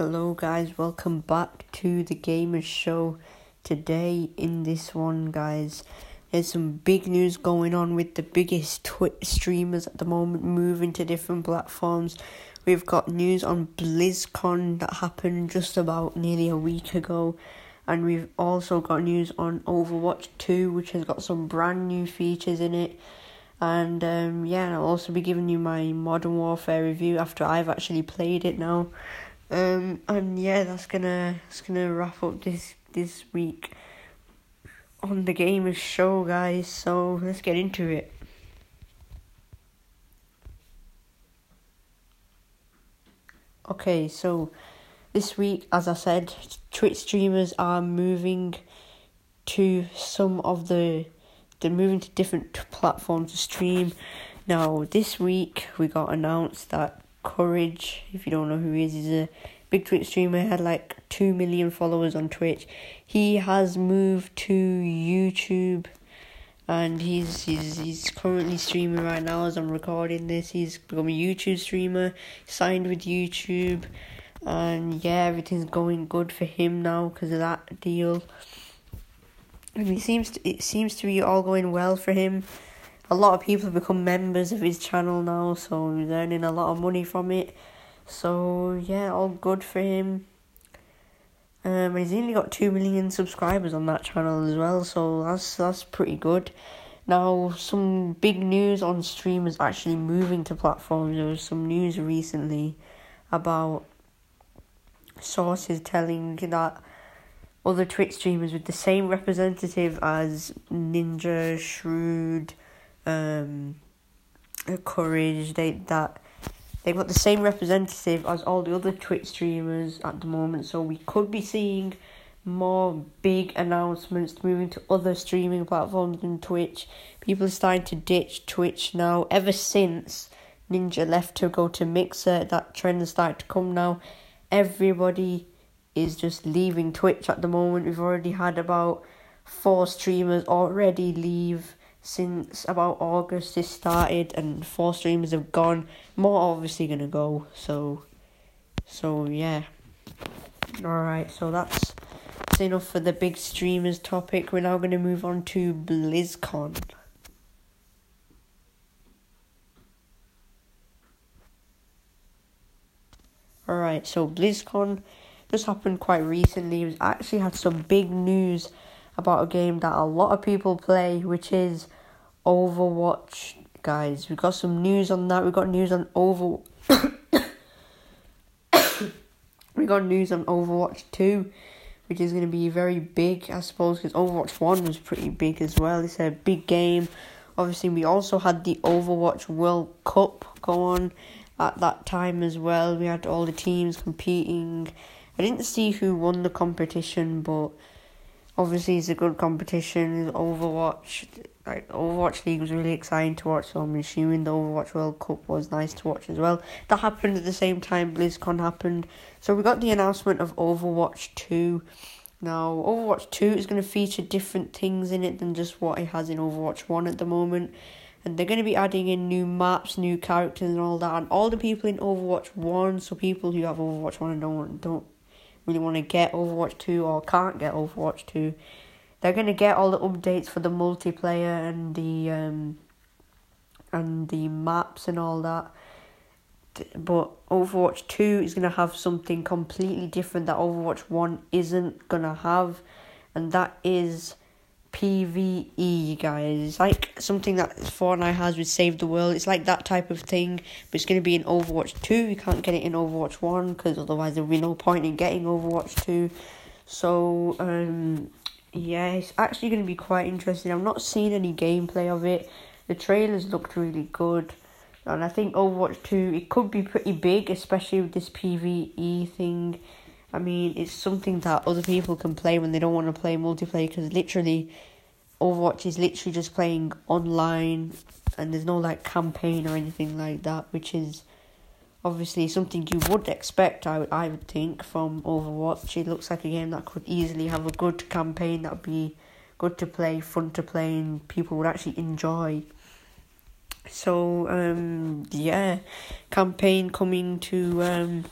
Hello guys, welcome back to the Gamers Show. Today in this one guys, there's some big news going on with the biggest Twitch streamers at the moment moving to different platforms. We've got news on BlizzCon that happened just about nearly a week ago. And we've also got news on Overwatch 2, which has got some brand new features in it. And I'll also be giving you my Modern Warfare review after I've actually played it now. That's gonna wrap up this week on the Gamers Show, guys. So let's get into it. Okay, so this week, as I said, Twitch streamers are moving to some of the... They're moving to different platforms to stream. Now, this week, we got announced that Courage, if you don't know who he is, he's a big Twitch streamer, had like 2 million followers on Twitch. He has moved to YouTube, and he's currently streaming right now as I'm recording this. He's become a YouTube streamer, signed with YouTube, and yeah, everything's going good for him now because of that deal. And it seems to be all going well for him. A lot of people have become members of his channel now, so he's earning a lot of money from it. So yeah, all good for him. He's only got 2 million subscribers on that channel as well, so that's pretty good. Now, some big news on streamers actually moving to platforms. There was some news recently about sources telling that other Twitch streamers with the same representative as Ninja, Shroud, Courage, they've got the same representative as all the other Twitch streamers at the moment, so we could be seeing more big announcements moving to other streaming platforms than Twitch. People are starting to ditch Twitch now. Ever since Ninja left to go to Mixer, that trend has started to come now. Everybody is just leaving Twitch at the moment. We've already had about 4 streamers already leave since about August this started, and 4 streamers have gone. More obviously gonna go, so yeah. Alright, so that's enough for the big streamers topic. We're now gonna move on to BlizzCon. Alright, so BlizzCon just happened quite recently. It actually had some big news about a game that a lot of people play, which is Overwatch, guys. We've got some news on that. We got news on Overwatch 2, which is going to be very big, I suppose, because Overwatch 1 was pretty big as well. It's a big game. Obviously, we also had the Overwatch World Cup go on at that time as well. We had all the teams competing. I didn't see who won the competition, but obviously it's a good competition. Overwatch, like Overwatch League, was really exciting to watch, so I'm assuming the Overwatch World Cup was nice to watch as well. That happened at the same time BlizzCon happened. So we got the announcement of Overwatch 2. Now, Overwatch 2 is going to feature different things in it than just what it has in Overwatch 1 at the moment. And they're going to be adding in new maps, new characters and all that. And all the people in Overwatch 1, so people who have Overwatch 1 and don't really want to get Overwatch 2 or can't get Overwatch 2, they're going to get all the updates for the multiplayer and the maps and all that. But Overwatch 2 is going to have something completely different that Overwatch 1 isn't going to have, and that is PVE, guys. It's like something that Fortnite has with Save the World. It's like that type of thing, but it's going to be in Overwatch 2. You can't get it in Overwatch 1 because otherwise there'll be no point in getting Overwatch 2. So, it's actually going to be quite interesting. I've not seen any gameplay of it. The trailers looked really good, and I think Overwatch 2, it could be pretty big, especially with this PVE thing. I mean, it's something that other people can play when they don't want to play multiplayer, because literally, Overwatch is literally just playing online, and there's no, like, campaign or anything like that, which is obviously something you would expect, I would think, from Overwatch. It looks like a game that could easily have a good campaign that would be good to play, fun to play, and people would actually enjoy. So, campaign coming to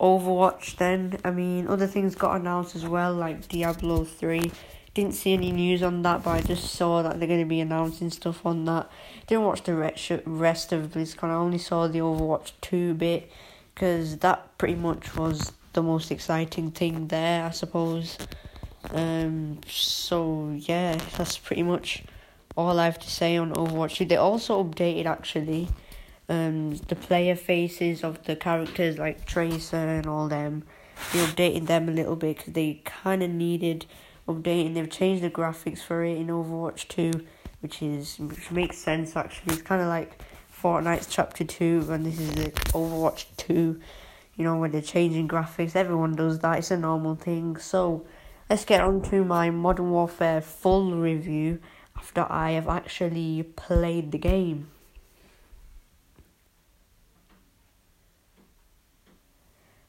Overwatch then. I mean, other things got announced as well, like Diablo 3. Didn't see any news on that, but I just saw that they're going to be announcing stuff on that. Didn't watch the rest of BlizzCon. I only saw the Overwatch 2 bit, because that pretty much was the most exciting thing there, I suppose. So, yeah, that's pretty much all I have to say on Overwatch 2. They also updated, actually, the player faces of the characters, like Tracer and all them. They updated them a little bit, because they kind of needed updating. They've changed the graphics for it in Overwatch 2, which makes sense, actually. It's kind of like Fortnite's Chapter 2, and this is like Overwatch 2, you know, when they're changing graphics. Everyone does that, it's a normal thing. So, let's get on to my Modern Warfare full review after I have actually played the game.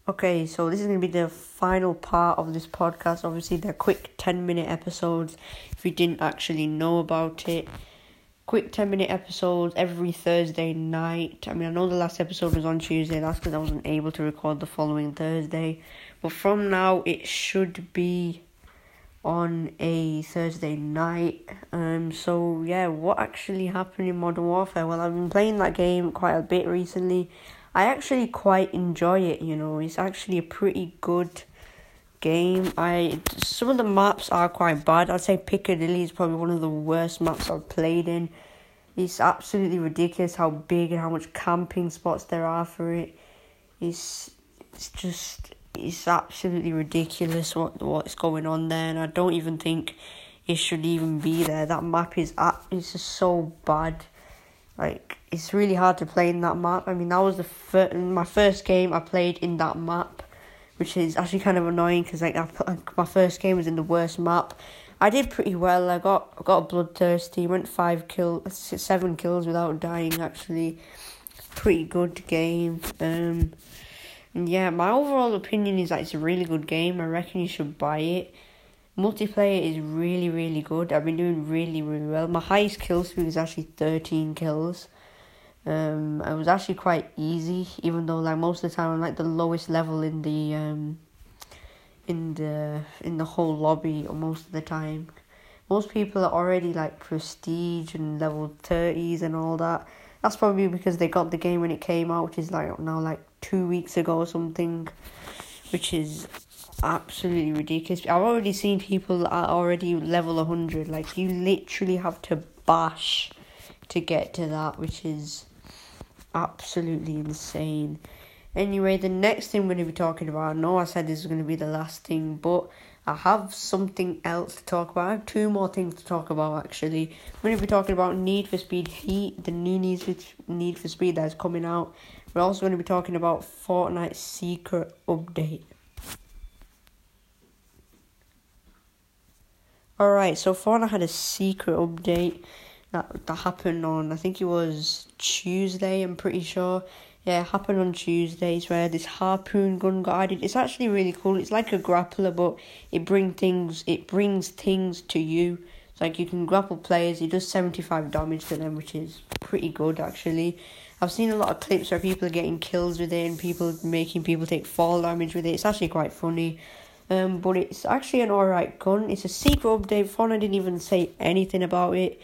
Okay, so this is going to be the final part of this podcast. Obviously, they're quick 10-minute episodes, if you didn't actually know about it. Quick 10-minute episodes every Thursday night. I mean, I know the last episode was on Tuesday. That's because I wasn't able to record the following Thursday. But from now, it should be on a Thursday night. So, yeah, what actually happened in Modern Warfare? Well, I've been playing that game quite a bit recently. I actually quite enjoy it, you know. It's actually a pretty good game. Some of the maps are quite bad. I'd say Piccadilly is probably one of the worst maps I've played in. It's absolutely ridiculous how big and how much camping spots there are for it. It's absolutely ridiculous what's going on there, and I don't even think it should even be there. That map is just so bad. Like, it's really hard to play in that map. I mean, that was my first game I played in that map, which is actually kind of annoying, because my first game was in the worst map. I did pretty well. I got bloodthirsty, went 7 kills without dying, actually. Pretty good game. Yeah, my overall opinion is that it's a really good game. I reckon you should buy it. Multiplayer is really, really good. I've been doing really, really well. My highest kill streak is actually 13 kills. It was actually quite easy, even though, like, most of the time I'm like the lowest level in the whole lobby, or most of the time. Most people are already like prestige and level 30s and all that. That's probably because they got the game when it came out, which is like now like 2 weeks ago or something, which is absolutely ridiculous. I've already seen people that are already level 100. Like, you literally have to bash to get to that, which is absolutely insane. Anyway, the next thing we're going to be talking about, I know I said this is going to be the last thing, but I have something else to talk about. I have two more things to talk about, actually. I'm going to be talking about Need for Speed Heat, the new Need for Speed that is coming out. We're also going to be talking about Fortnite's secret update. Alright, so Fauna had a secret update that happened on, I think it was Tuesday, I'm pretty sure. Yeah, it happened on Tuesday. It's where this harpoon gun got added. It's actually really cool. It's like a grappler, but it brings things to you. It's like you can grapple players. It does 75 damage to them, which is pretty good, actually. I've seen a lot of clips where people are getting kills with it and making people take fall damage with it. It's actually quite funny. But it's actually an alright gun. It's a secret update. Fauna didn't even say anything about it.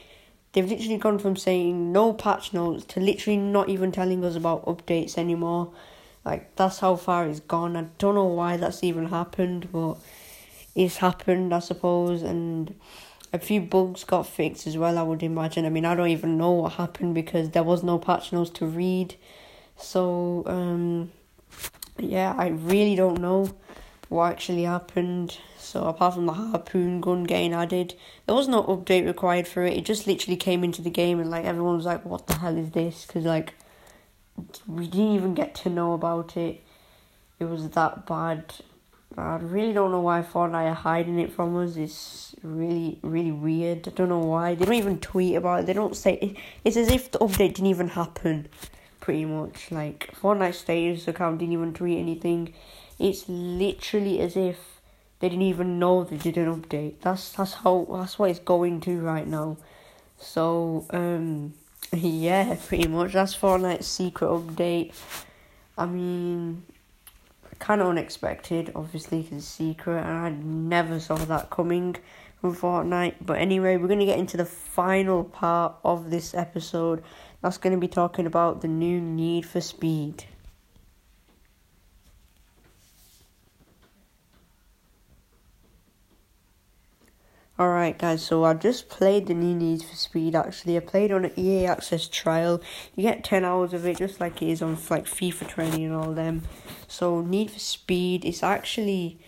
They've literally gone from saying no patch notes to literally not even telling us about updates anymore. Like, that's how far it's gone. I don't know why that's even happened, but it's happened, I suppose. And a few bugs got fixed as well, I would imagine. I mean, I don't even know what happened because there was no patch notes to read. So, yeah, I really don't know what actually happened. So apart from the harpoon gun getting added, there was no update required for it. It just literally came into the game, and like everyone was like, what the hell is this? Because like we didn't even get to know about it. It was that bad. I really don't know why Fortnite are hiding it from us. It's really, really weird. I don't know why. They don't even tweet about it. They don't say it. It's as if the update didn't even happen, pretty much. Like, Fortnite's status account didn't even tweet anything. It's literally as if they didn't even know they did an update. That's what it's going to right now. So, yeah, pretty much. That's Fortnite's secret update. I mean, Kind of unexpected, obviously, because it's secret, and I never saw that coming from Fortnite. But anyway, we're going to get into the final part of this episode. That's going to be talking about the new Need for Speed. Alright guys, so I just played the new Need for Speed actually. I played on an EA Access trial. You get 10 hours of it just like it is on like FIFA 20 and all them. So Need for Speed, it's actually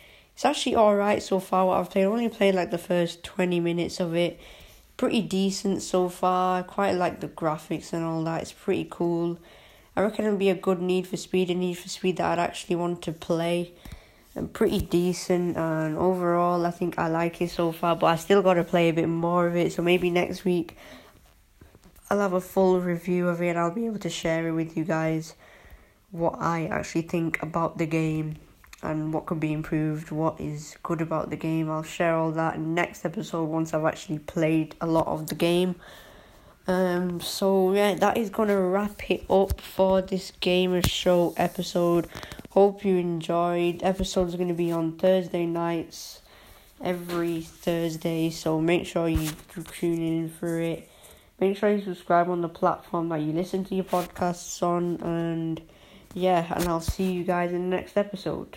alright so far what I've played. I only played like the first 20 minutes of it. Pretty decent so far. I quite like the graphics and all that. It's pretty cool. I reckon it'll be a good Need for Speed, a Need for Speed that I'd actually want to play. And pretty decent, and overall I think I like it so far, but I still got to play a bit more of it, so maybe next week I'll have a full review of it and I'll be able to share it with you guys what I actually think about the game and what could be improved, what is good about the game. I'll share all that in next episode once I've actually played a lot of the game. So yeah, that is going to wrap it up for this Gamer Show episode. Hope you enjoyed. Episodes are going to be on Thursday nights, every Thursday, so make sure you tune in for it. Make sure you subscribe on the platform that you listen to your podcasts on, and yeah, and I'll see you guys in the next episode.